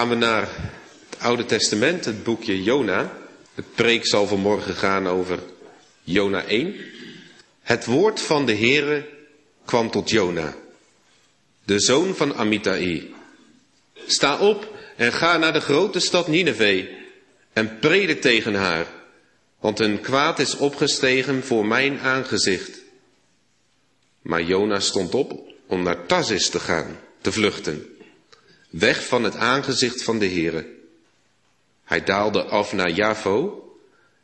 gaan we naar het Oude Testament, het boekje Jona. De preek zal vanmorgen gaan over Jona 1. Het woord van de Heere kwam tot Jona, de zoon van Amittai. Sta op en ga naar de grote stad Nineve en predik tegen haar, want hun kwaad is opgestegen voor mijn aangezicht. Maar Jona stond op om naar Tarsis te gaan, te vluchten, weg van het aangezicht van de Heere. Hij daalde af naar Jafo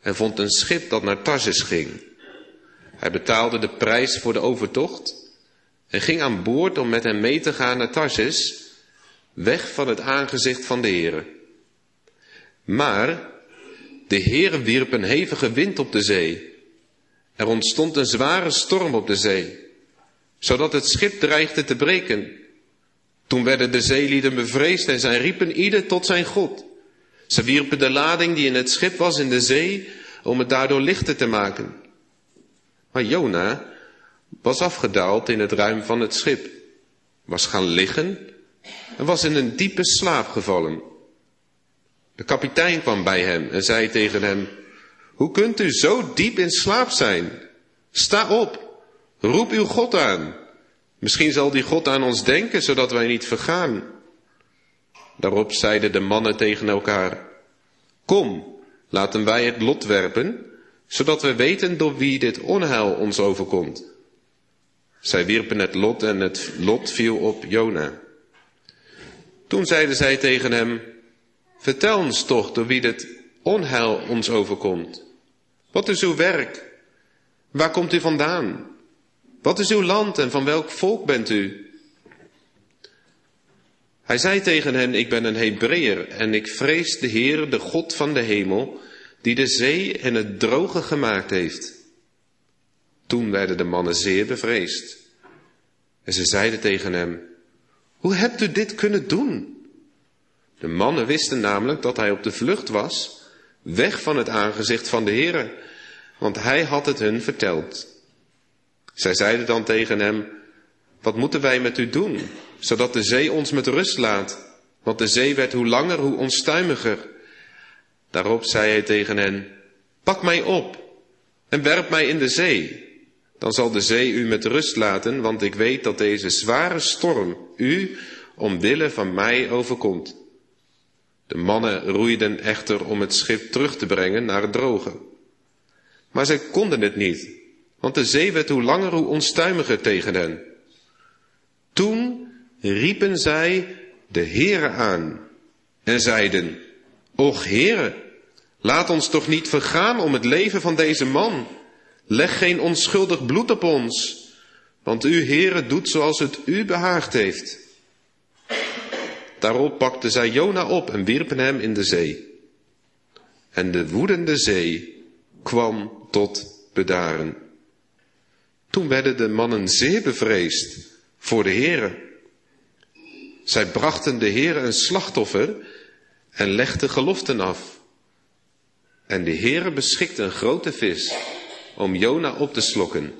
en vond een schip dat naar Tarsis ging. Hij betaalde de prijs voor de overtocht en ging aan boord om met hem mee te gaan naar Tarsis, weg van het aangezicht van de Heere. Maar de Heere wierp een hevige wind op de zee. Er ontstond een zware storm op de zee, zodat het schip dreigde te breken. Toen werden de zeelieden bevreesd en zij riepen ieder tot zijn god. Ze wierpen de lading die in het schip was in de zee om het daardoor lichter te maken. Maar Jona was afgedaald in het ruim van het schip, was gaan liggen en was in een diepe slaap gevallen. De kapitein kwam bij hem en zei tegen hem: hoe kunt u zo diep in slaap zijn? Sta op, roep uw God aan. Misschien zal die God aan ons denken, zodat wij niet vergaan. Daarop zeiden de mannen tegen elkaar: kom, laten wij het lot werpen, zodat we weten door wie dit onheil ons overkomt. Zij wierpen het lot en het lot viel op Jona. Toen zeiden zij tegen hem: vertel ons toch door wie dit onheil ons overkomt. Wat is uw werk? Waar komt u vandaan? Wat is uw land en van welk volk bent u? Hij zei tegen hen: ik ben een Hebreeër en ik vrees de Heer, de God van de hemel, die de zee en het droge gemaakt heeft. Toen werden de mannen zeer bevreesd. En ze zeiden tegen hem: hoe hebt u dit kunnen doen? De mannen wisten namelijk dat hij op de vlucht was, weg van het aangezicht van de Heere, want hij had het hun verteld. Zij zeiden dan tegen hem: wat moeten wij met u doen, zodat de zee ons met rust laat? Want de zee werd hoe langer, hoe onstuimiger. Daarop zei hij tegen hen: pak mij op en werp mij in de zee. Dan zal de zee u met rust laten, want ik weet dat deze zware storm u omwille van mij overkomt. De mannen roeiden echter om het schip terug te brengen naar het droge. Maar zij konden het niet, want de zee werd hoe langer hoe onstuimiger tegen hen. Toen riepen zij de Heere aan en zeiden: och Heere, laat ons toch niet vergaan om het leven van deze man. Leg geen onschuldig bloed op ons, want u, Heere, doet zoals het u behaagd heeft. Daarop pakten zij Jona op en wierpen hem in de zee. En de woedende zee kwam tot bedaren. Toen werden de mannen zeer bevreesd voor de Heere. Zij brachten de Heere een slachtoffer en legden geloften af. En de Heere beschikte een grote vis om Jona op te slokken.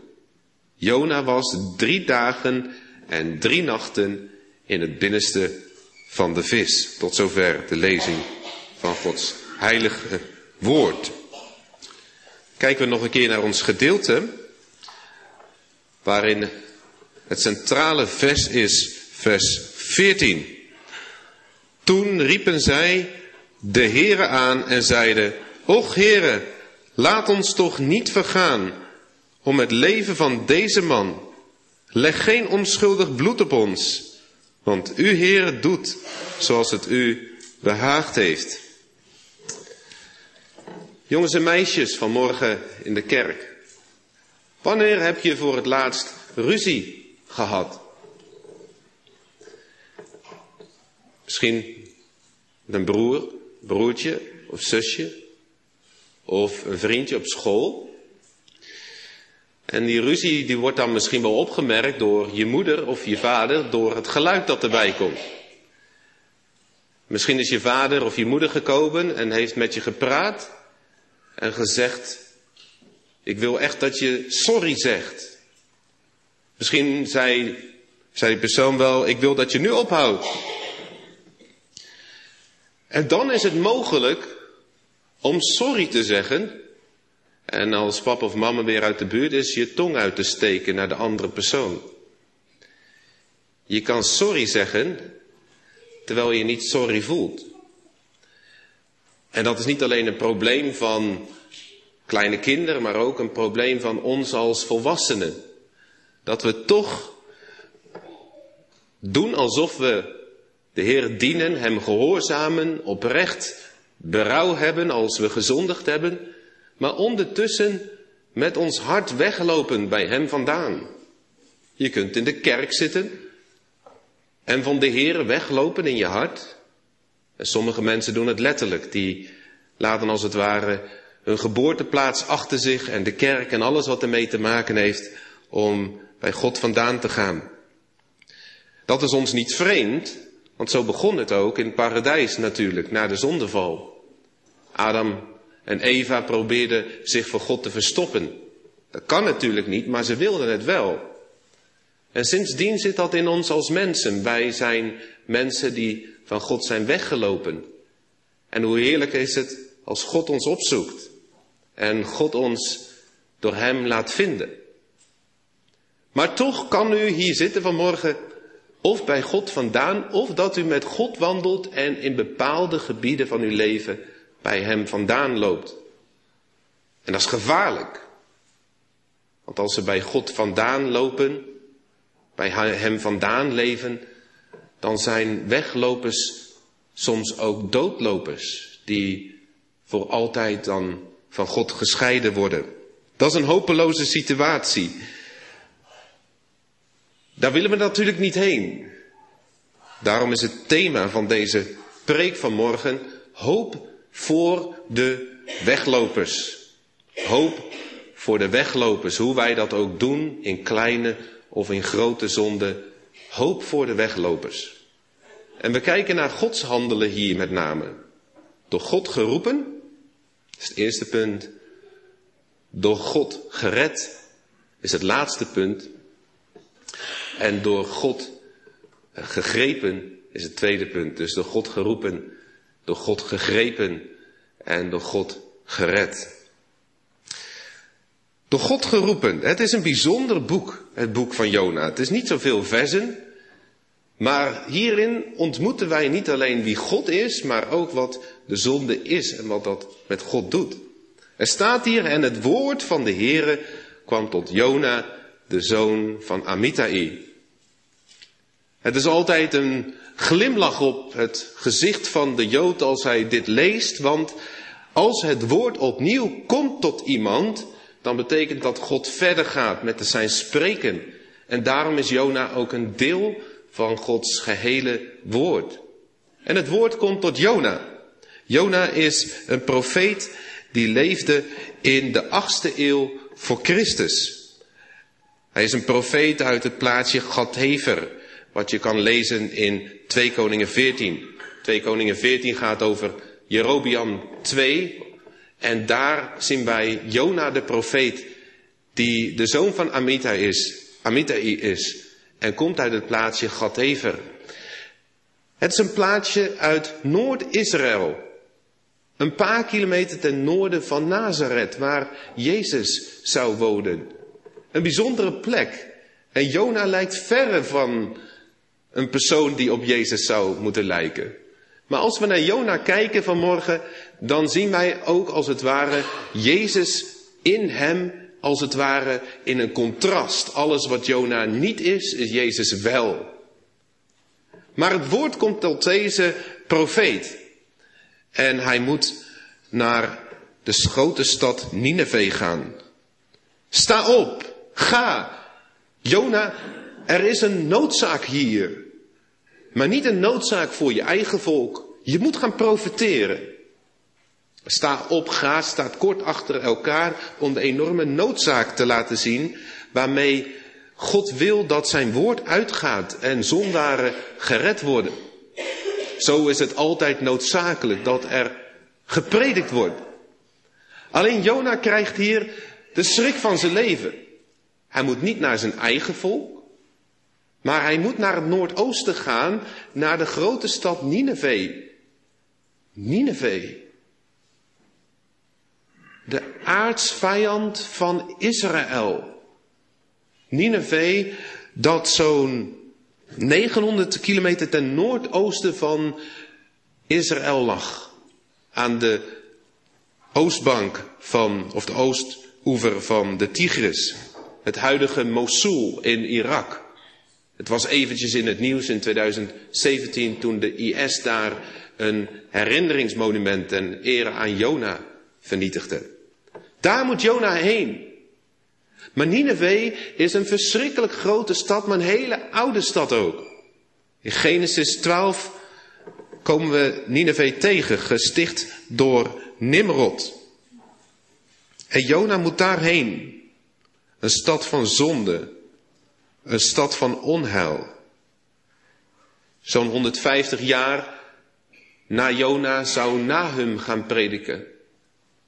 Jona was 3 dagen en 3 nachten in het binnenste van de vis. Tot zover de lezing van Gods heilige woord. Kijken we nog een keer naar ons gedeelte, waarin het centrale vers is vers 14. Toen riepen zij de Heere aan en zeiden: och Heere, laat ons toch niet vergaan om het leven van deze man. Leg geen onschuldig bloed op ons, want u, Heer, doet zoals het u behaagd heeft. Jongens en meisjes vanmorgen in de kerk, wanneer heb je voor het laatst ruzie gehad? Misschien met een broer, broertje of zusje, of een vriendje op school. En die ruzie die wordt dan misschien wel opgemerkt door je moeder of je vader, door het geluid dat erbij komt. Misschien is je vader of je moeder gekomen en heeft met je gepraat en gezegd: ik wil echt dat je sorry zegt. Misschien zei die persoon wel: ik wil dat je nu ophoudt. En dan is het mogelijk om sorry te zeggen. En als papa of mama weer uit de buurt is, je tong uit te steken naar de andere persoon. Je kan sorry zeggen, terwijl je niet sorry voelt. En dat is niet alleen een probleem van kleine kinderen, maar ook een probleem van ons als volwassenen. Dat we toch doen alsof we de Heer dienen, Hem gehoorzamen, oprecht berouw hebben als we gezondigd hebben, maar ondertussen met ons hart weglopen bij Hem vandaan. Je kunt in de kerk zitten en van de Heer weglopen in je hart. En sommige mensen doen het letterlijk. Die laten als het ware hun geboorteplaats achter zich en de kerk en alles wat ermee te maken heeft om bij God vandaan te gaan. Dat is ons niet vreemd, want zo begon het ook in het paradijs natuurlijk, na de zondeval. Adam en Eva probeerden zich voor God te verstoppen. Dat kan natuurlijk niet, maar ze wilden het wel. En sindsdien zit dat in ons als mensen. Wij zijn mensen die van God zijn weggelopen. En hoe heerlijk is het als God ons opzoekt. En God ons door Hem laat vinden. Maar toch kan u hier zitten vanmorgen, of bij God vandaan, of dat u met God wandelt en in bepaalde gebieden van uw leven bij Hem vandaan loopt. En dat is gevaarlijk. Want als we bij God vandaan lopen, bij Hem vandaan leven, dan zijn weglopers soms ook doodlopers, die voor altijd dan van God gescheiden worden. Dat is een hopeloze situatie. Daar willen we natuurlijk niet heen. Daarom is het thema van deze preek van morgen hoop voor de weglopers. Hoop voor de weglopers, hoe wij dat ook doen in kleine of in grote zonden. Hoop voor de weglopers. En we kijken naar Gods handelen hier met name. Door God geroepen, is het eerste punt. Door God gered, is het laatste punt. En door God gegrepen is het tweede punt. Dus door God geroepen, door God gegrepen en door God gered. Door God geroepen. Het is een bijzonder boek, het boek van Jona. Het is niet zoveel verzen. Maar hierin ontmoeten wij niet alleen wie God is, maar ook wat de zonde is en wat dat met God doet. Er staat hier, en het woord van de Heere kwam tot Jona, de zoon van Amittai. Het is altijd een glimlach op het gezicht van de Jood als hij dit leest, want als het woord opnieuw komt tot iemand, dan betekent dat God verder gaat met zijn spreken. En daarom is Jona ook een deel van Gods gehele woord. En het woord komt tot Jona. Jona is een profeet die leefde in de 8e eeuw voor Christus. Hij is een profeet uit het plaatsje Gathever, wat je kan lezen in 2 Koningen 14. 2 Koningen 14 gaat over Jerobeam 2. En daar zien wij Jona de profeet, die de zoon van Amittai is en komt uit het plaatsje Gathever. Het is een plaatsje uit Noord-Israël. Een paar kilometer ten noorden van Nazareth, waar Jezus zou wonen. Een bijzondere plek. En Jona lijkt verre van een persoon die op Jezus zou moeten lijken. Maar als we naar Jona kijken vanmorgen, dan zien wij ook als het ware Jezus in hem, als het ware in een contrast. Alles wat Jona niet is, is Jezus wel. Maar het woord komt tot deze profeet. En hij moet naar de grote stad Nineve gaan. Sta op, ga. Jona, er is een noodzaak hier. Maar niet een noodzaak voor je eigen volk. Je moet gaan profeteren. Sta op, ga, staat kort achter elkaar om de enorme noodzaak te laten zien waarmee God wil dat zijn woord uitgaat en zondaren gered worden. Zo is het altijd noodzakelijk dat er gepredikt wordt. Alleen Jona krijgt hier de schrik van zijn leven. Hij moet niet naar zijn eigen volk. Maar hij moet naar het noordoosten gaan, naar de grote stad Nineve. Nineve, de aartsvijand van Israël. Nineve, dat zo'n 900 kilometer ten noordoosten van Israël lag. Aan de oostbank van, of de oostoever van de Tigris. Het huidige Mosul in Irak. Het was eventjes in het nieuws in 2017 toen de IS daar een herinneringsmonument en ere aan Jona vernietigde. Daar moet Jona heen. Maar Nineve is een verschrikkelijk grote stad, maar een hele oude stad ook. In Genesis 12 komen we Nineve tegen, gesticht door Nimrod. En Jona moet daarheen. Een stad van zonde. Een stad van onheil. Zo'n 150 jaar na Jona zou Nahum gaan prediken.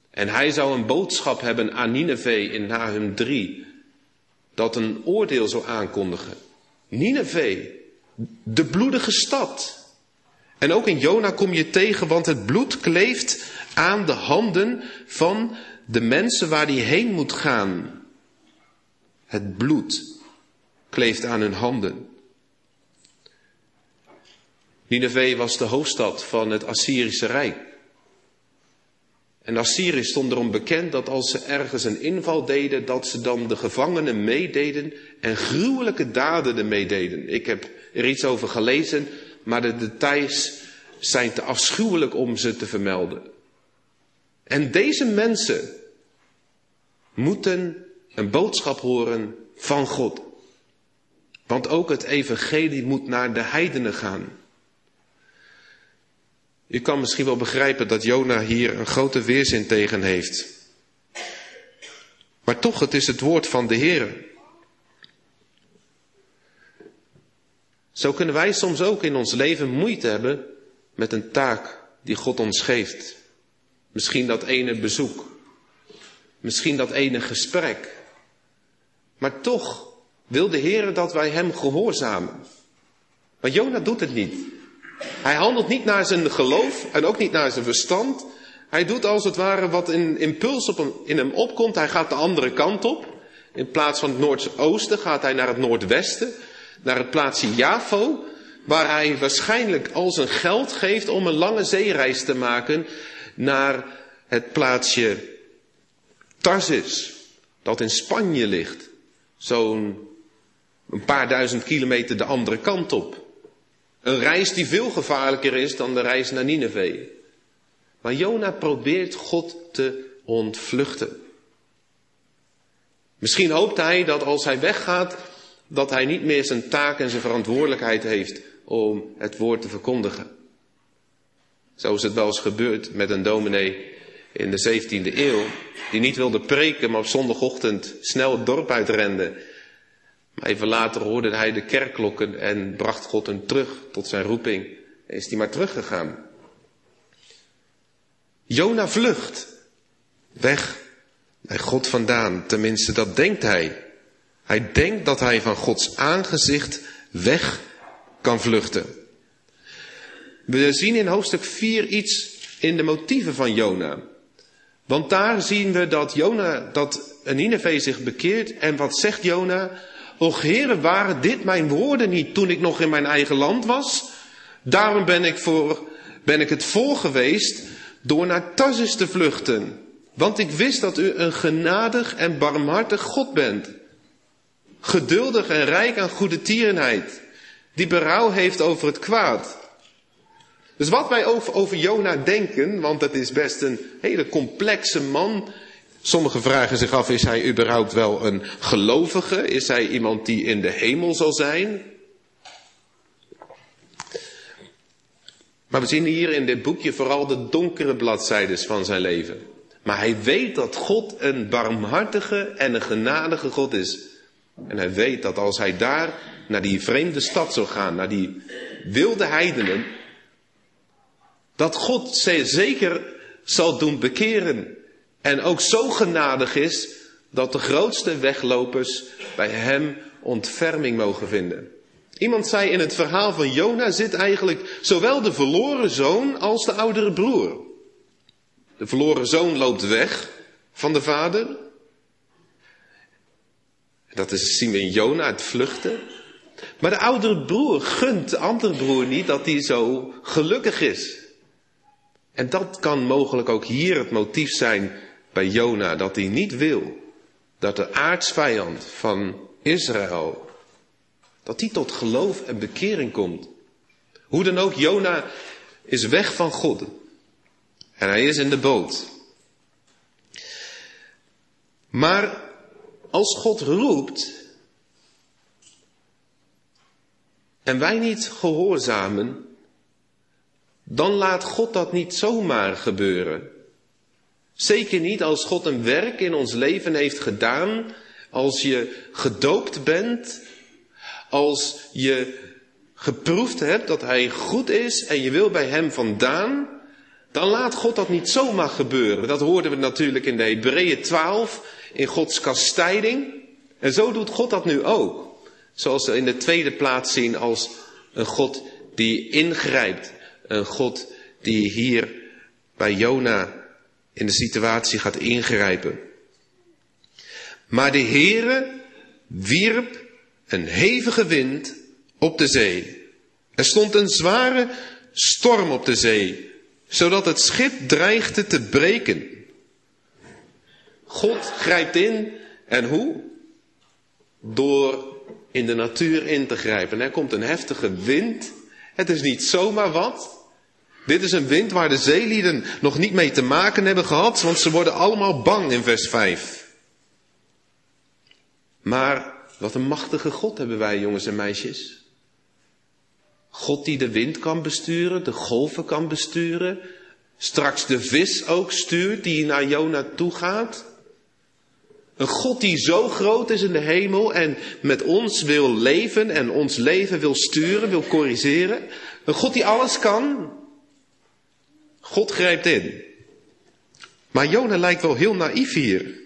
En hij zou een boodschap hebben aan Nineve in Nahum 3. Dat een oordeel zou aankondigen. Nineve, de bloedige stad. En ook in Jona kom je tegen, want het bloed kleeft aan de handen van de mensen waar die heen moet gaan. Het bloed kleeft aan hun handen. Nineve was de hoofdstad van het Assyrische Rijk. En Assyrië stond erom bekend dat als ze ergens een inval deden, dat ze dan de gevangenen meededen en gruwelijke daden ermee deden. Ik heb er iets over gelezen, maar de details zijn te afschuwelijk om ze te vermelden. En deze mensen moeten een boodschap horen van God. Want ook het evangelie moet naar de heidenen gaan. U kan misschien wel begrijpen dat Jona hier een grote weerzin tegen heeft. Maar toch, het is het woord van de Heer. Zo kunnen wij soms ook in ons leven moeite hebben met een taak die God ons geeft. Misschien dat ene bezoek. Misschien dat ene gesprek. Maar toch wil de Heer dat wij hem gehoorzamen. Maar Jona doet het niet. Hij handelt niet naar zijn geloof en ook niet naar zijn verstand. Hij doet als het ware wat een impuls in hem opkomt. Hij gaat de andere kant op. In plaats van het noordoosten gaat hij naar het noordwesten. Naar het plaatsje Jafo, waar hij waarschijnlijk al zijn geld geeft om een lange zeereis te maken naar het plaatsje Tarsis, dat in Spanje ligt. Zo'n een paar duizend kilometer de andere kant op. Een reis die veel gevaarlijker is dan de reis naar Nineve. Maar Jona probeert God te ontvluchten. Misschien hoopt hij dat als hij weggaat, dat hij niet meer zijn taak en zijn verantwoordelijkheid heeft om het woord te verkondigen. Zo is het wel eens gebeurd met een dominee in de 17e eeuw. Die niet wilde preken, maar op zondagochtend snel het dorp uitrende. Maar even later hoorde hij de kerkklokken en bracht God hem terug tot zijn roeping. En is hij maar teruggegaan. Jona vlucht. Weg bij God vandaan. Tenminste, dat denkt hij. Hij denkt dat hij van Gods aangezicht weg kan vluchten. We zien in hoofdstuk 4 iets in de motieven van Jona. Want daar zien we dat Jona, dat Nineve zich bekeert. En wat zegt Jona? Och Heere, waren dit mijn woorden niet toen ik nog in mijn eigen land was? Daarom ben ik het vol geweest door naar Tarsis te vluchten. Want ik wist dat u een genadig en barmhartig God bent. Geduldig en rijk aan goedertierenheid, die berouw heeft over het kwaad. Dus wat wij over Jona denken, want het is best een hele complexe man. Sommigen vragen zich af, is hij überhaupt wel een gelovige? Is hij iemand die in de hemel zal zijn? Maar we zien hier in dit boekje vooral de donkere bladzijdes van zijn leven. Maar hij weet dat God een barmhartige en een genadige God is. En hij weet dat als hij daar naar die vreemde stad zou gaan, naar die wilde heidenen, dat God ze zeker zal doen bekeren. En ook zo genadig is dat de grootste weglopers bij hem ontferming mogen vinden. Iemand zei in het verhaal van Jona zit eigenlijk zowel de verloren zoon als de oudere broer. De verloren zoon loopt weg van de vader. Dat zien we in Jona, het vluchten. Maar de oudere broer gunt de andere broer niet dat hij zo gelukkig is. En dat kan mogelijk ook hier het motief zijn bij Jona. Dat hij niet wil dat de aartsvijand van Israël, dat hij tot geloof en bekering komt. Hoe dan ook, Jona is weg van God. En hij is in de boot. Maar als God roept en wij niet gehoorzamen, dan laat God dat niet zomaar gebeuren. Zeker niet als God een werk in ons leven heeft gedaan, als je gedoopt bent, als je geproefd hebt dat hij goed is en je wil bij hem vandaan, dan laat God dat niet zomaar gebeuren. Dat hoorden we natuurlijk in de Hebreeën 12, in Gods kastijding. En zo doet God dat nu ook. Zoals we in de tweede plaats zien als een God die ingrijpt. Een God die hier bij Jona in de situatie gaat ingrijpen. Maar de Heere wierp een hevige wind op de zee. Er stond een zware storm op de zee, zodat het schip dreigde te breken. God grijpt in, en hoe? Door in de natuur in te grijpen. Er komt een heftige wind. Het is niet zomaar wat. Dit is een wind waar de zeelieden nog niet mee te maken hebben gehad, want ze worden allemaal bang in vers 5. Maar wat een machtige God hebben wij, jongens en meisjes. God die de wind kan besturen, de golven kan besturen, straks de vis ook stuurt die naar Jona toe gaat. Een God die zo groot is in de hemel en met ons wil leven en ons leven wil sturen, wil corrigeren. Een God die alles kan. God grijpt in. Maar Jona lijkt wel heel naïef hier.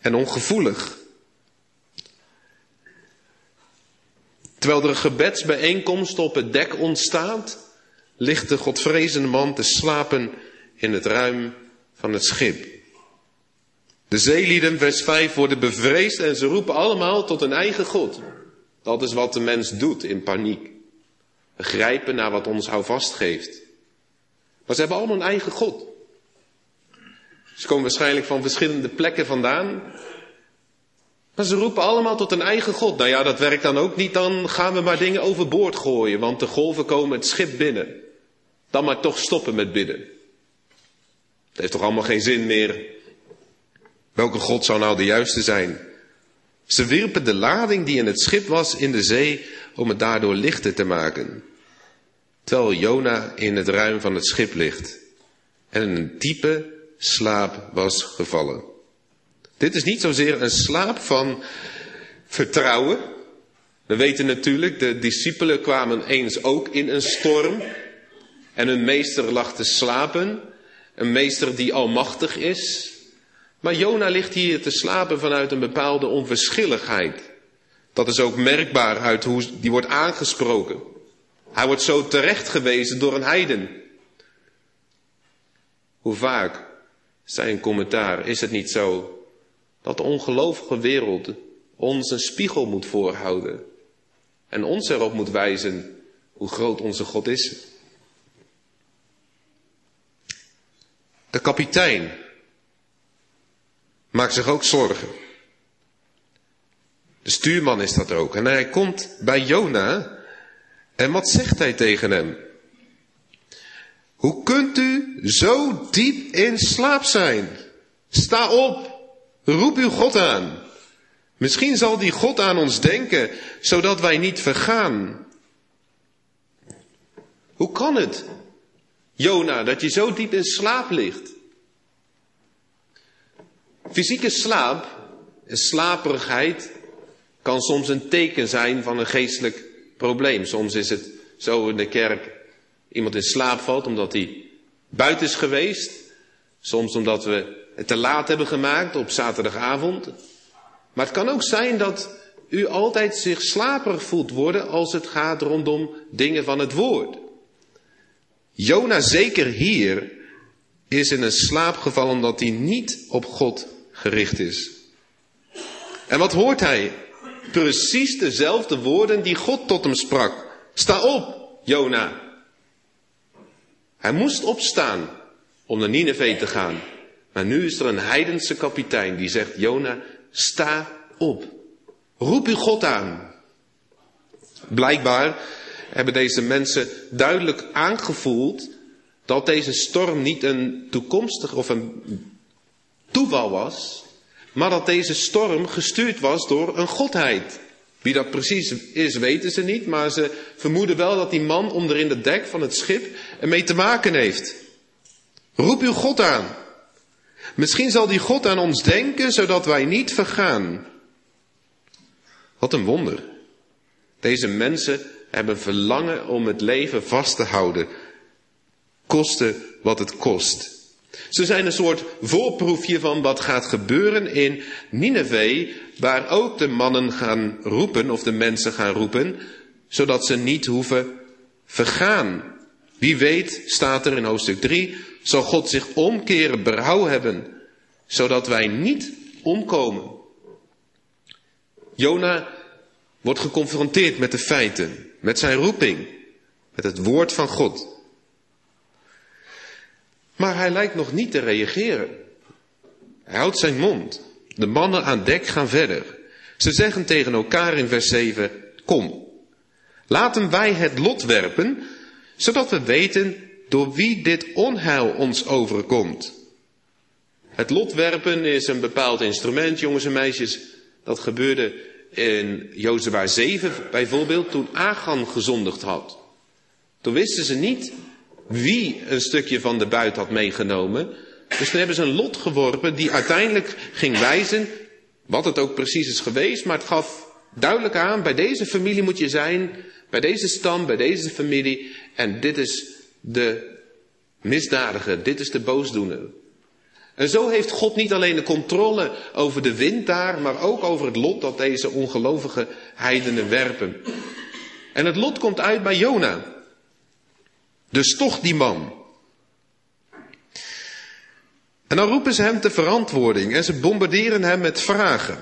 En ongevoelig. Terwijl er een gebedsbijeenkomst op het dek ontstaat, ligt de godvrezende man te slapen in het ruim van het schip. De zeelieden, vers 5, worden bevreesd en ze roepen allemaal tot hun eigen God. Dat is wat de mens doet in paniek. We grijpen naar wat ons houvast geeft. Maar ze hebben allemaal een eigen God. Ze komen waarschijnlijk van verschillende plekken vandaan. Maar ze roepen allemaal tot hun eigen God. Nou ja, dat werkt dan ook niet. Dan gaan we maar dingen overboord gooien. Want de golven komen het schip binnen. Dan maar toch stoppen met bidden. Het heeft toch allemaal geen zin meer. Welke God zou nou de juiste zijn? Ze wierpen de lading die in het schip was in de zee om het daardoor lichter te maken. Terwijl Jona in het ruim van het schip ligt en in een diepe slaap was gevallen. Dit is niet zozeer een slaap van vertrouwen. We weten natuurlijk, de discipelen kwamen eens ook in een storm en hun meester lag te slapen. Een meester die almachtig is. Maar Jona ligt hier te slapen vanuit een bepaalde onverschilligheid. Dat is ook merkbaar uit hoe die wordt aangesproken. Hij wordt zo terechtgewezen door een heiden. Hoe vaak, zijn commentaar, is het niet zo dat de ongelovige wereld ons een spiegel moet voorhouden en ons erop moet wijzen hoe groot onze God is? De kapitein maakt zich ook zorgen. De stuurman is dat ook. En hij komt bij Jona. En wat zegt hij tegen hem? Hoe kunt u zo diep in slaap zijn? Sta op. Roep uw God aan. Misschien zal die God aan ons denken, zodat wij niet vergaan. Hoe kan het, Jona, dat je zo diep in slaap ligt? Fysieke slaap en slaperigheid kan soms een teken zijn van een geestelijk probleem. Soms is het zo in de kerk, iemand in slaap valt omdat hij buiten is geweest. Soms omdat we het te laat hebben gemaakt op zaterdagavond. Maar het kan ook zijn dat u altijd zich slaperig voelt worden als het gaat rondom dingen van het woord. Jona, zeker hier, is in een slaap gevallen omdat hij niet op God gericht is. En wat hoort hij? Precies dezelfde woorden die God tot hem sprak. Sta op, Jona. Hij moest opstaan om naar Nineve te gaan. Maar nu is er een heidense kapitein die zegt, Jona, sta op. Roep uw God aan. Blijkbaar hebben deze mensen duidelijk aangevoeld dat deze storm niet een toekomstig of een toeval was, maar dat deze storm gestuurd was door een godheid. Wie dat precies is, weten ze niet, maar ze vermoeden wel dat die man onder in het dek van het schip ermee te maken heeft. Roep uw God aan. Misschien zal die God aan ons denken, zodat wij niet vergaan. Wat een wonder. Deze mensen hebben verlangen om het leven vast te houden. Koste wat het kost. Ze zijn een soort voorproefje van wat gaat gebeuren in Nineve, waar ook de mannen gaan roepen, of de mensen gaan roepen, zodat ze niet hoeven vergaan. Wie weet, staat er in hoofdstuk 3, zal God zich omkeren, berouw hebben, zodat wij niet omkomen. Jona wordt geconfronteerd met de feiten, met zijn roeping, met het woord van God. Maar hij lijkt nog niet te reageren. Hij houdt zijn mond. De mannen aan dek gaan verder. Ze zeggen tegen elkaar in vers 7, kom, laten wij het lot werpen, zodat we weten door wie dit onheil ons overkomt. Het lot werpen is een bepaald instrument, jongens en meisjes. Dat gebeurde in Jozua 7 bijvoorbeeld, toen Achan gezondigd had. Toen wisten ze niet wie een stukje van de buit had meegenomen. Dus toen hebben ze een lot geworpen die uiteindelijk ging wijzen wat het ook precies is geweest. Maar het gaf duidelijk aan, bij deze familie moet je zijn, bij deze stam, bij deze familie. En dit is de misdadiger, dit is de boosdoener. En zo heeft God niet alleen de controle over de wind daar, maar ook over het lot dat deze ongelovige heidenen werpen. En het lot komt uit bij Jona. Dus toch die man. En dan roepen ze hem ter verantwoording en ze bombarderen hem met vragen.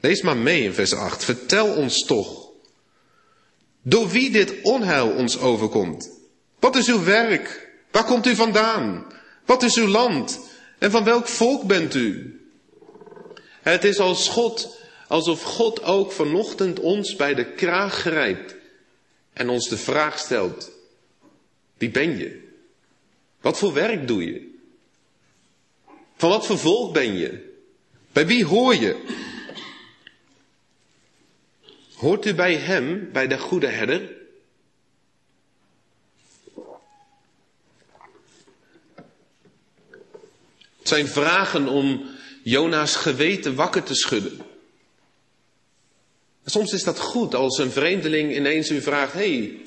Lees maar mee in vers 8. Vertel ons toch, door wie dit onheil ons overkomt. Wat is uw werk? Waar komt u vandaan? Wat is uw land? En van welk volk bent u? Het is alsof God ook vanochtend ons bij de kraag grijpt en ons de vraag stelt. Wie ben je? Wat voor werk doe je? Van wat voor volk ben je? Bij wie hoor je? Hoort u bij hem, bij de goede herder? Het zijn vragen om Jona's geweten wakker te schudden. Soms is dat goed als een vreemdeling ineens u vraagt, hey,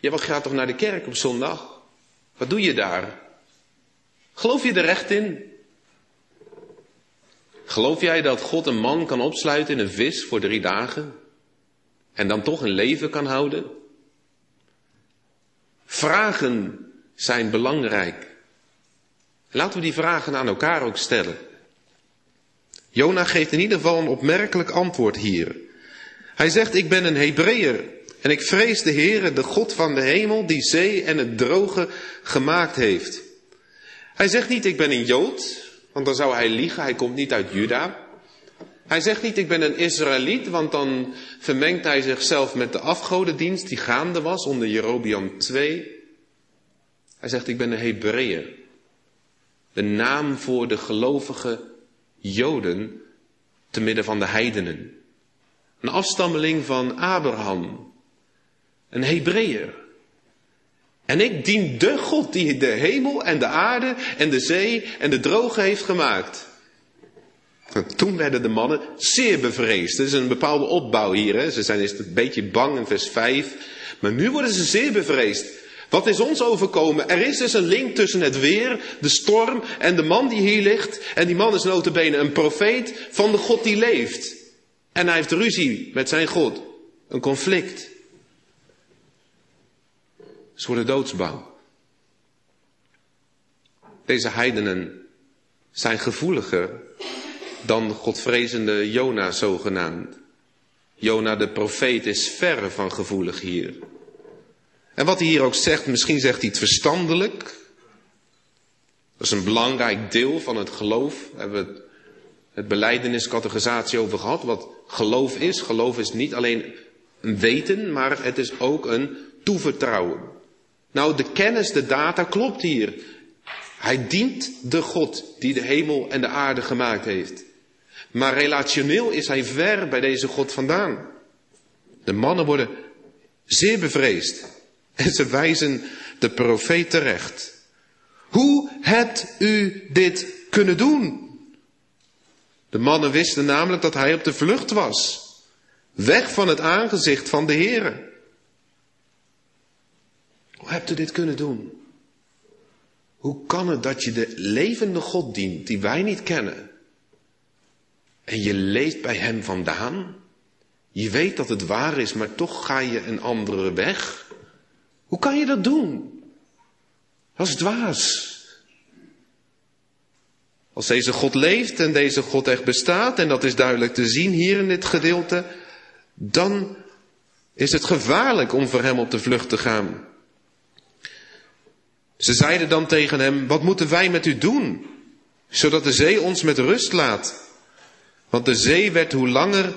jij gaat toch naar de kerk op zondag? Wat doe je daar? Geloof je er echt in? Geloof jij dat God een man kan opsluiten in een vis voor 3 dagen? En dan toch een leven kan houden? Vragen zijn belangrijk. Laten we die vragen aan elkaar ook stellen. Jona geeft in ieder geval een opmerkelijk antwoord hier. Hij zegt, ik ben een Hebreeër. En ik vrees de Heere, de God van de hemel, die zee en het droge gemaakt heeft. Hij zegt niet, ik ben een Jood, want dan zou hij liegen, hij komt niet uit Juda. Hij zegt niet, ik ben een Israëliet, want dan vermengt hij zichzelf met de afgodendienst die gaande was onder Jerobeam 2. Hij zegt, ik ben een Hebreeër. De naam voor de gelovige Joden, te midden van de heidenen. Een afstammeling van Abraham. Een Hebreeër. En ik dien de God die de hemel en de aarde en de zee en de droge heeft gemaakt. En toen werden de mannen zeer bevreesd. Er is een bepaalde opbouw hier. Hè? Ze zijn eerst een beetje bang in vers 5. Maar nu worden ze zeer bevreesd. Wat is ons overkomen? Er is dus een link tussen het weer, de storm en de man die hier ligt. En die man is nota bene een profeet van de God die leeft. En hij heeft ruzie met zijn God. Een conflict. Ze worden doodsbang. Deze heidenen zijn gevoeliger dan godvrezende Jona zogenaamd. Jona de profeet is verre van gevoelig hier. En wat hij hier ook zegt, misschien zegt hij het verstandelijk. Dat is een belangrijk deel van het geloof. Daar hebben we het belijdeniscategorisatie over gehad. Wat geloof is. Geloof is niet alleen een weten, maar het is ook een toevertrouwen. Nou, de kennis, de data klopt hier. Hij dient de God die de hemel en de aarde gemaakt heeft. Maar relationeel is hij ver bij deze God vandaan. De mannen worden zeer bevreesd. En ze wijzen de profeet terecht. Hoe hebt u dit kunnen doen? De mannen wisten namelijk dat hij op de vlucht was. Weg van het aangezicht van de Heere. Hoe hebt u dit kunnen doen? Hoe kan het dat je de levende God dient die wij niet kennen? En je leeft bij hem vandaan? Je weet dat het waar is, maar toch ga je een andere weg? Hoe kan je dat doen? Dat is dwaas. Als deze God leeft en deze God echt bestaat, en dat is duidelijk te zien hier in dit gedeelte, dan is het gevaarlijk om voor hem op de vlucht te gaan. Ze zeiden dan tegen hem, wat moeten wij met u doen, zodat de zee ons met rust laat? Want de zee werd hoe langer,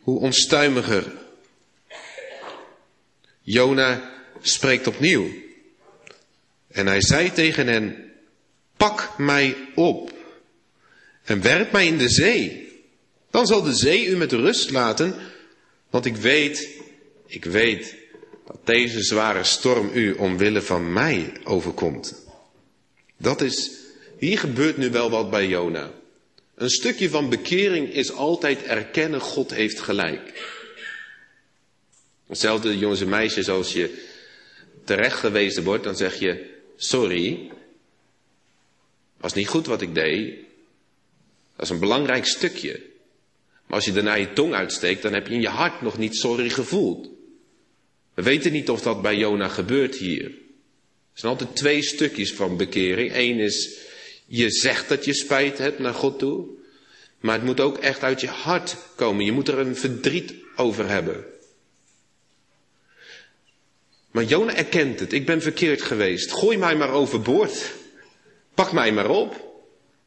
hoe onstuimiger. Jona spreekt opnieuw. En hij zei tegen hen, pak mij op en werp mij in de zee. Dan zal de zee u met rust laten, want ik weet dat deze zware storm u omwille van mij overkomt. Hier gebeurt nu wel wat bij Jona. Een stukje van bekering is altijd erkennen, God heeft gelijk. Hetzelfde jongens en meisjes, als je terecht gewezen wordt, dan zeg je, sorry, was niet goed wat ik deed. Dat is een belangrijk stukje. Maar als je daarna je tong uitsteekt, dan heb je in je hart nog niet sorry gevoeld. We weten niet of dat bij Jona gebeurt hier. Er zijn altijd twee stukjes van bekering. Eén is, je zegt dat je spijt hebt naar God toe. Maar het moet ook echt uit je hart komen. Je moet er een verdriet over hebben. Maar Jona erkent het. Ik ben verkeerd geweest. Gooi mij maar overboord. Pak mij maar op.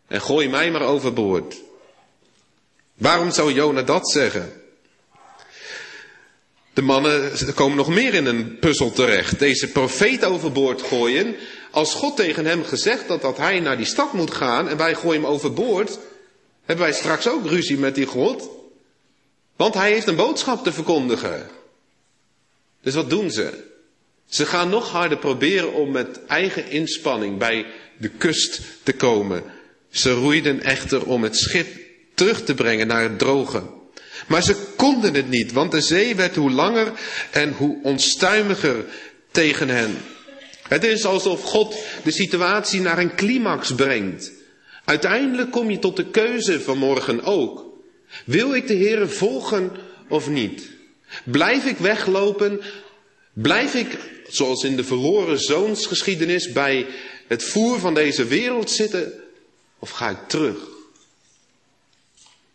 En gooi mij maar overboord. Waarom zou Jona dat zeggen? De mannen komen nog meer in een puzzel terecht. Deze profeet overboord gooien. Als God tegen hem gezegd had dat hij naar die stad moet gaan en wij gooien hem overboord, hebben wij straks ook ruzie met die God. Want hij heeft een boodschap te verkondigen. Dus wat doen ze? Ze gaan nog harder proberen om met eigen inspanning bij de kust te komen. Ze roeiden echter om het schip terug te brengen naar het droge. Maar ze konden het niet, want de zee werd hoe langer en hoe onstuimiger tegen hen. Het is alsof God de situatie naar een climax brengt. Uiteindelijk kom je tot de keuze vanmorgen ook. Wil ik de Heere volgen of niet? Blijf ik weglopen? Blijf ik, zoals in de verloren zoonsgeschiedenis, bij het voer van deze wereld zitten? Of ga ik terug?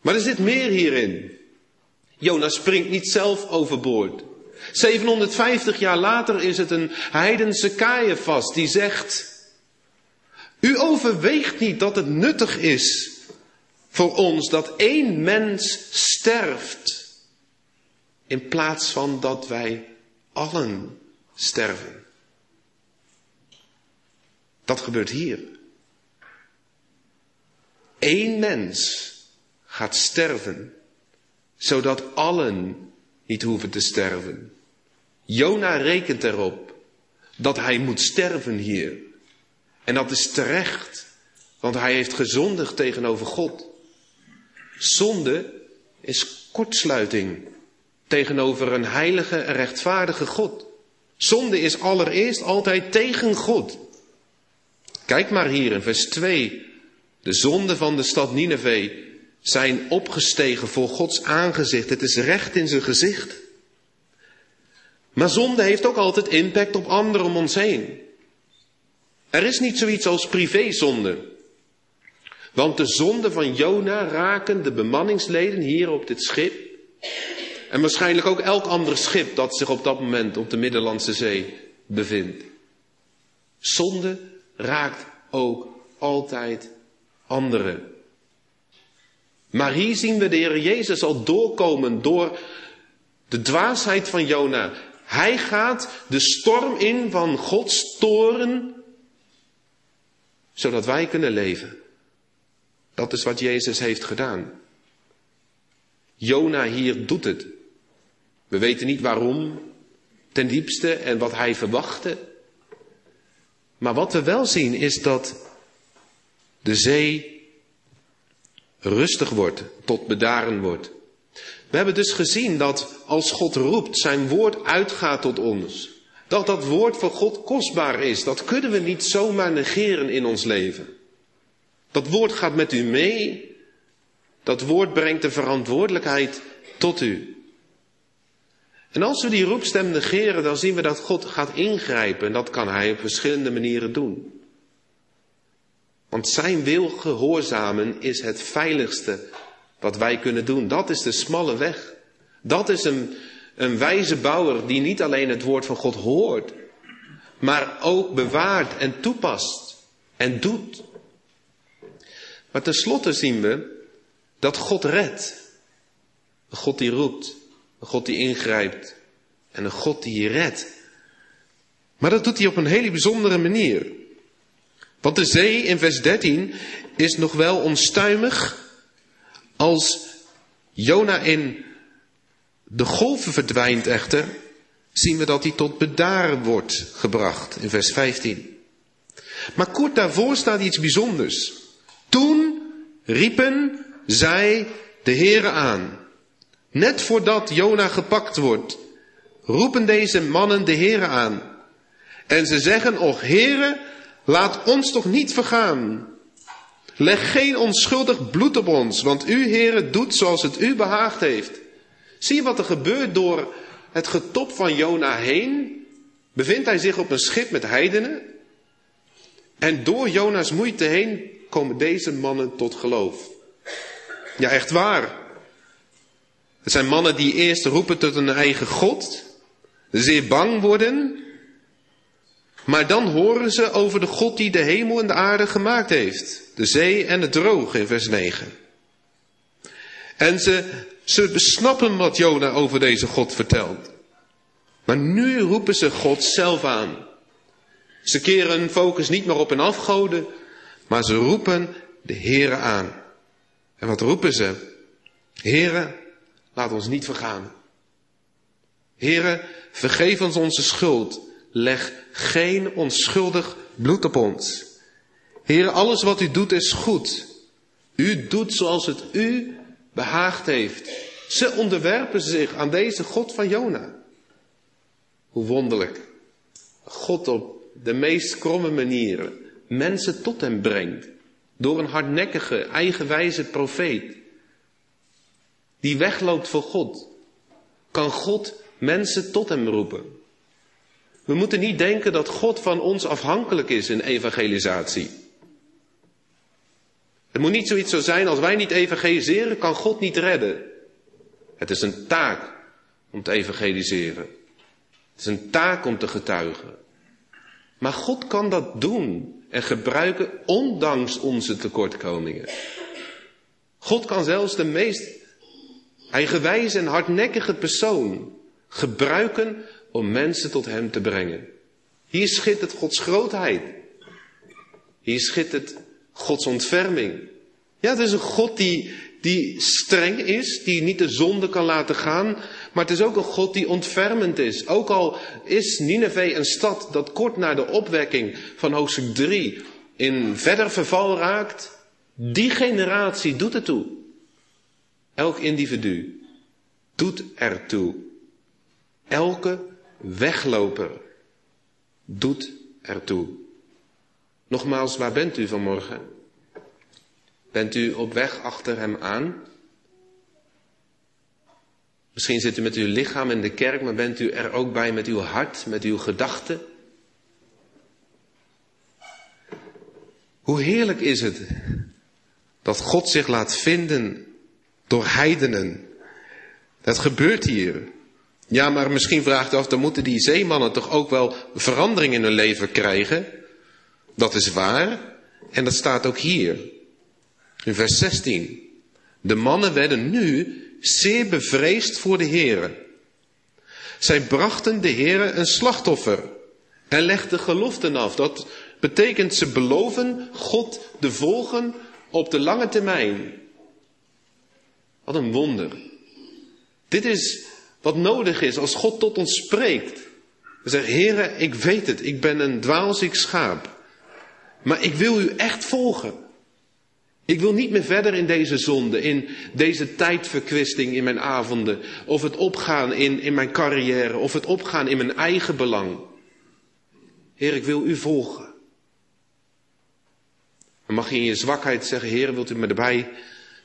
Maar er zit meer hierin. Jona springt niet zelf overboord. 750 jaar later is het een heidense Caiaphas die zegt, u overweegt niet dat het nuttig is voor ons dat één mens sterft, in plaats van dat wij allen sterven. Dat gebeurt hier. Eén mens gaat sterven, zodat allen niet hoeven te sterven. Jona rekent erop dat hij moet sterven hier. En dat is terecht, want hij heeft gezondigd tegenover God. Zonde is kortsluiting tegenover een heilige en rechtvaardige God. Zonde is allereerst altijd tegen God. Kijk maar hier in vers 2. De zonde van de stad Nineve zijn opgestegen voor Gods aangezicht. Het is recht in zijn gezicht. Maar zonde heeft ook altijd impact op anderen om ons heen. Er is niet zoiets als privézonde. Want de zonden van Jona raken de bemanningsleden hier op dit schip. En waarschijnlijk ook elk ander schip dat zich op dat moment op de Middellandse Zee bevindt. Zonde raakt ook altijd anderen. Maar hier zien we de Heer Jezus al doorkomen door de dwaasheid van Jona. Hij gaat de storm in van Gods toorn, zodat wij kunnen leven. Dat is wat Jezus heeft gedaan. Jona hier doet het. We weten niet waarom, ten diepste, en wat hij verwachtte. Maar wat we wel zien is dat de zee rustig wordt, tot bedaren wordt. We hebben dus gezien dat als God roept, zijn woord uitgaat tot ons. Dat dat woord van God kostbaar is. Dat kunnen we niet zomaar negeren in ons leven. Dat woord gaat met u mee. Dat woord brengt de verantwoordelijkheid tot u. En als we die roepstem negeren, dan zien we dat God gaat ingrijpen. En dat kan hij op verschillende manieren doen. Want zijn wil gehoorzamen is het veiligste wat wij kunnen doen. Dat is de smalle weg. Dat is een wijze bouwer die niet alleen het woord van God hoort, maar ook bewaart en toepast en doet. Maar tenslotte zien we dat God redt. Een God die roept, een God die ingrijpt en een God die redt. Maar dat doet hij op een hele bijzondere manier. Want de zee in vers 13 is nog wel onstuimig. Als Jona in de golven verdwijnt echter, zien we dat hij tot bedaren wordt gebracht in vers 15. Maar kort daarvoor staat iets bijzonders. Toen riepen zij de Heere aan. Net voordat Jona gepakt wordt, roepen deze mannen de Heere aan. En ze zeggen, och Heere, laat ons toch niet vergaan. Leg geen onschuldig bloed op ons, want u, Heere, doet zoals het u behaagd heeft. Zie je wat er gebeurt door het getop van Jona heen? Bevindt hij zich op een schip met heidenen? En door Jona's moeite heen komen deze mannen tot geloof. Ja, echt waar. Het zijn mannen die eerst roepen tot hun eigen God, zeer bang worden, maar dan horen ze over de God die de hemel en de aarde gemaakt heeft, de zee en het droog in vers 9. En ze snappen wat Jona over deze God vertelt. Maar nu roepen ze God zelf aan. Ze keren hun focus niet meer op en afgoden, maar ze roepen de Heere aan. En wat roepen ze? Heere, laat ons niet vergaan. Heere, vergeef ons onze schuld. Leg geen onschuldig bloed op ons. Heere, alles wat u doet is goed. U doet zoals het u behaagd heeft. Ze onderwerpen zich aan deze God van Jona. Hoe wonderlijk. God op de meest kromme manieren mensen tot hem brengt. Door een hardnekkige, eigenwijze profeet. Die wegloopt voor God. Kan God mensen tot hem roepen. We moeten niet denken dat God van ons afhankelijk is in evangelisatie. Het moet niet zoiets zo zijn, als wij niet evangeliseren, kan God niet redden. Het is een taak om te evangeliseren. Het is een taak om te getuigen. Maar God kan dat doen en gebruiken ondanks onze tekortkomingen. God kan zelfs de meest eigenwijze en hardnekkige persoon gebruiken om mensen tot hem te brengen. Hier schittert Gods grootheid. Hier schittert Gods ontferming. Ja, het is een God die streng is, die niet de zonde kan laten gaan, maar het is ook een God die ontfermend is. Ook al is Nineve een stad dat kort na de opwekking van hoofdstuk 3 in verder verval raakt, die generatie doet er toe. Elk individu doet er toe. Elke wegloper doet ertoe. Nogmaals, waar bent u vanmorgen? Bent u op weg achter hem aan? Misschien zit u met uw lichaam in de kerk, maar bent u er ook bij met uw hart, met uw gedachten? Hoe heerlijk is het dat God zich laat vinden door heidenen. Dat gebeurt hier. Ja, maar misschien vraagt u af, dan moeten die zeemannen toch ook wel verandering in hun leven krijgen? Dat is waar. En dat staat ook hier. In vers 16. De mannen werden nu zeer bevreesd voor de Heere. Zij brachten de Heere een slachtoffer en legden geloften af. Dat betekent ze beloven God te volgen op de lange termijn. Wat een wonder. Dit is wat nodig is als God tot ons spreekt. We zeggen, Heere, ik weet het, ik ben een dwaalziek schaap. Maar ik wil u echt volgen. Ik wil niet meer verder in deze zonde, in deze tijdverkwisting in mijn avonden. Of het opgaan in mijn carrière, of het opgaan in mijn eigen belang. Heer, ik wil u volgen. Dan mag je in je zwakheid zeggen, Heer, wilt u me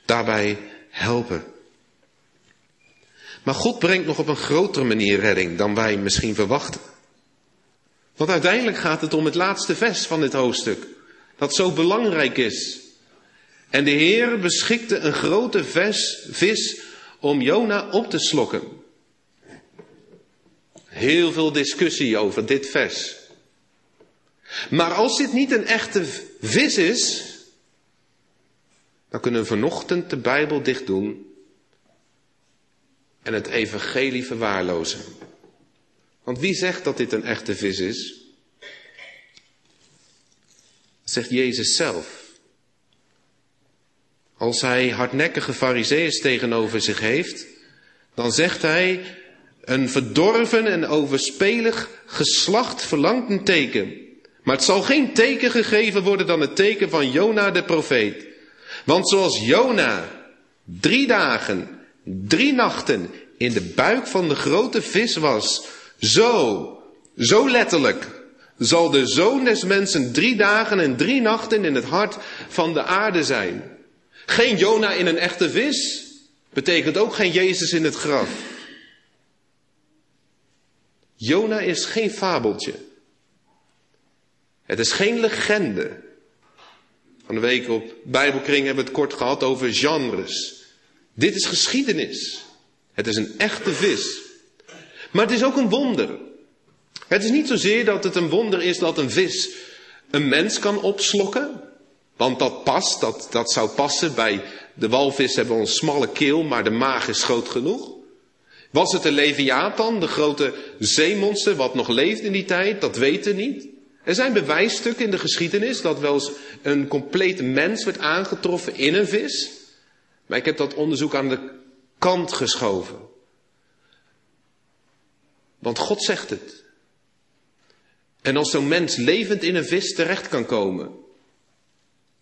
daarbij helpen? Maar God brengt nog op een grotere manier redding dan wij misschien verwachten. Want uiteindelijk gaat het om het laatste vers van dit hoofdstuk. Dat zo belangrijk is. En de Heer beschikte een grote vis om Jona op te slokken. Heel veel discussie over dit vers. Maar als dit niet een echte vis is, dan kunnen we vanochtend de Bijbel dicht doen en het evangelie verwaarlozen. Want wie zegt dat dit een echte vis is? Dat zegt Jezus zelf. Als hij hardnekkige farizeeërs tegenover zich heeft, dan zegt hij, een verdorven en overspelig geslacht verlangt een teken. Maar het zal geen teken gegeven worden dan het teken van Jona de profeet. Want zoals Jona 3 dagen, 3 nachten in de buik van de grote vis was, zo letterlijk zal de Zoon des Mensen 3 dagen en 3 nachten in het hart van de aarde zijn. Geen Jona in een echte vis betekent ook geen Jezus in het graf. Jona is geen fabeltje. Het is geen legende. Van de week op Bijbelkring hebben we het kort gehad over genres. Dit is geschiedenis. Het is een echte vis. Maar het is ook een wonder. Het is niet zozeer dat het een wonder is dat een vis een mens kan opslokken. Want dat past, dat zou passen. Bij de walvis hebben we een smalle keel, maar de maag is groot genoeg. Was het de Leviathan, de grote zeemonster, wat nog leefde in die tijd? Dat weten we niet. Er zijn bewijsstukken in de geschiedenis dat wel eens een compleet mens werd aangetroffen in een vis. Maar ik heb dat onderzoek aan de kant geschoven. Want God zegt het. En als zo'n mens levend in een vis terecht kan komen,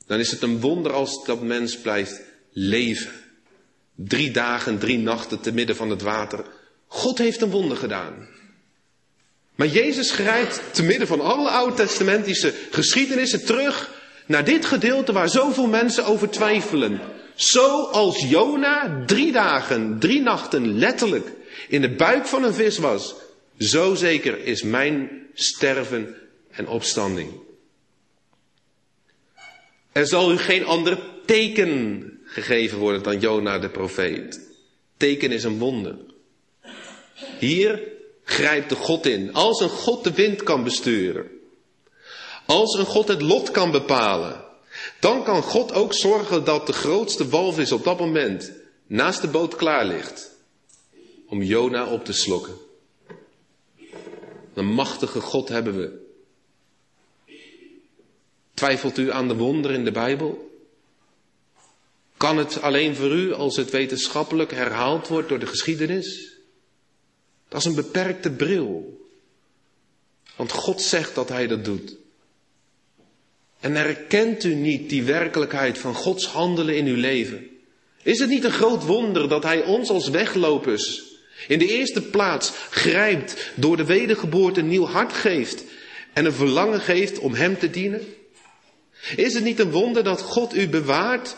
dan is het een wonder als dat mens blijft leven. 3 dagen, 3 nachten te midden van het water. God heeft een wonder gedaan. Maar Jezus grijpt te midden van alle oud-testamentische geschiedenissen terug naar dit gedeelte waar zoveel mensen over twijfelen. Zoals Jona 3 dagen, 3 nachten letterlijk in de buik van een vis was, zo zeker is mijn sterven en opstanding. Er zal u geen ander teken gegeven worden dan Jona de profeet. Teken is een wonder. Hier grijpt de God in. Als een God de wind kan besturen. Als een God het lot kan bepalen. Dan kan God ook zorgen dat de grootste walvis op dat moment naast de boot klaar ligt. Om Jona op te slokken. Een machtige God hebben we. Twijfelt u aan de wonderen in de Bijbel? Kan het alleen voor u als het wetenschappelijk herhaald wordt door de geschiedenis? Dat is een beperkte bril. Want God zegt dat hij dat doet. En herkent u niet die werkelijkheid van Gods handelen in uw leven? Is het niet een groot wonder dat hij ons als weglopers in de eerste plaats grijpt, door de wedergeboorte een nieuw hart geeft en een verlangen geeft om hem te dienen? Is het niet een wonder dat God u bewaart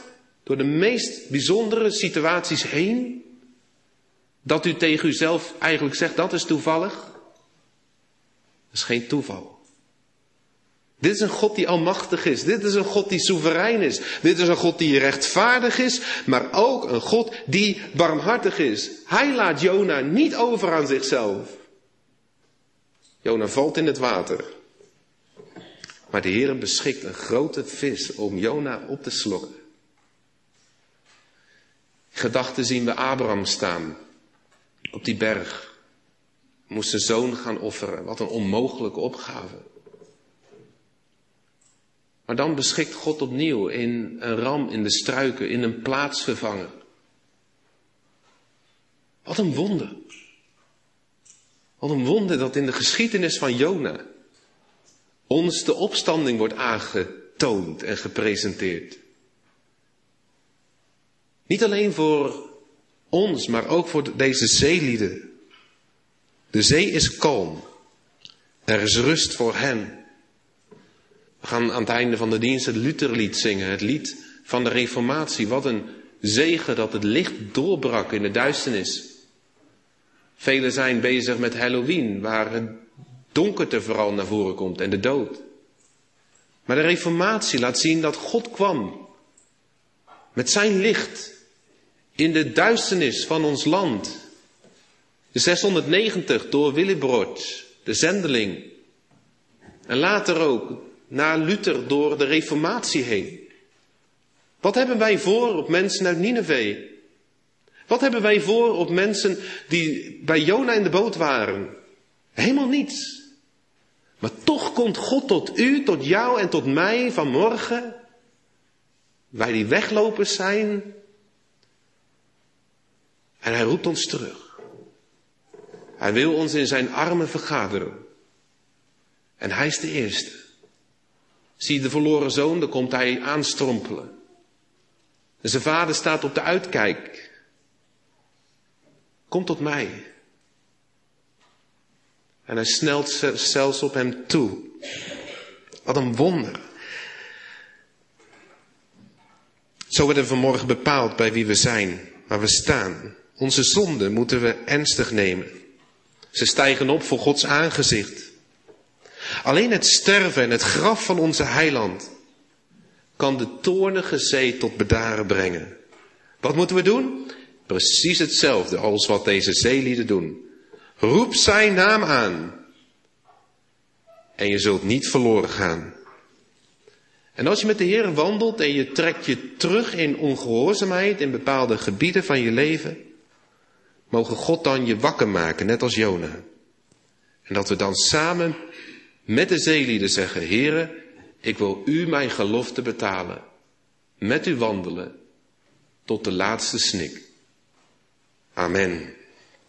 door de meest bijzondere situaties heen, dat u tegen uzelf eigenlijk zegt, dat is toevallig. Dat is geen toeval. Dit is een God die almachtig is. Dit is een God die soeverein is. Dit is een God die rechtvaardig is. Maar ook een God die barmhartig is. Hij laat Jona niet over aan zichzelf. Jona valt in het water. Maar de Heer beschikt een grote vis om Jona op te slokken. In gedachten zien we Abraham staan. Op die berg. Moest zijn zoon gaan offeren. Wat een onmogelijke opgave. Maar dan beschikt God opnieuw in een ram in de struiken, in een plaatsvervanger. Wat een wonder. Wat een wonder dat in de geschiedenis van Jona ons de opstanding wordt aangetoond en gepresenteerd. Niet alleen voor ons, maar ook voor deze zeelieden. De zee is kalm. Er is rust voor hen. We gaan aan het einde van de dienst het Lutherlied zingen. Het lied van de Reformatie. Wat een zegen dat het licht doorbrak in de duisternis. Velen zijn bezig met Halloween, waar het donkerte vooral naar voren komt en de dood. Maar de Reformatie laat zien dat God kwam met zijn licht in de duisternis van ons land. De 690 door Willibrord, de zendeling. En later ook na Luther door de Reformatie heen. Wat hebben wij voor op mensen uit Nineve? Wat hebben wij voor op mensen die bij Jona in de boot waren? Helemaal niets. Maar toch komt God tot u, tot jou en tot mij vanmorgen. Wij die weglopers zijn. En hij roept ons terug. Hij wil ons in zijn armen vergaderen. En hij is de eerste. Zie de verloren zoon, dan komt hij aanstrompelen. En zijn vader staat op de uitkijk. Kom tot mij. En hij snelt zelfs op hem toe. Wat een wonder. Zo worden we vanmorgen bepaald bij wie we zijn, waar we staan. Onze zonden moeten we ernstig nemen. Ze stijgen op voor Gods aangezicht. Alleen het sterven en het graf van onze heiland kan de toornige zee tot bedaren brengen. Wat moeten we doen? Precies hetzelfde als wat deze zeelieden doen. Roep zijn naam aan. En je zult niet verloren gaan. En als je met de Heer wandelt en je trekt je terug in ongehoorzaamheid in bepaalde gebieden van je leven, mogen God dan je wakker maken, net als Jona. En dat we dan samen met de zeelieden zeggen, Heere, ik wil u mijn gelofte betalen. Met u wandelen tot de laatste snik. Amen.